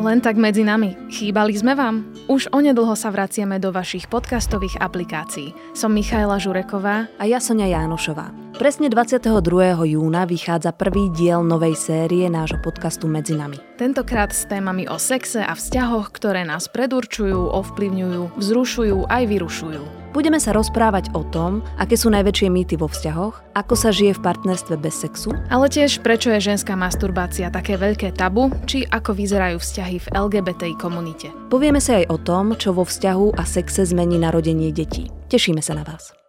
Len tak medzi nami. Chýbali sme vám? Už onedlho sa vraciame do vašich podcastových aplikácií. Som Michaila Žureková a ja Soňa Jánošová. Presne 22. júna vychádza prvý diel novej série nášho podcastu Medzi nami. Tentokrát s témami o sexe a vzťahoch, ktoré nás predurčujú, ovplyvňujú, vzrušujú aj vyrušujú. Budeme sa rozprávať o tom, aké sú najväčšie mýty vo vzťahoch, ako sa žije v partnerstve bez sexu, ale tiež prečo je ženská masturbácia také veľké tabu, či ako vyzerajú vzťahy v LGBTI komunite. Povieme sa aj o tom, čo vo vzťahu a sexe zmení narodenie detí. Tešíme sa na vás.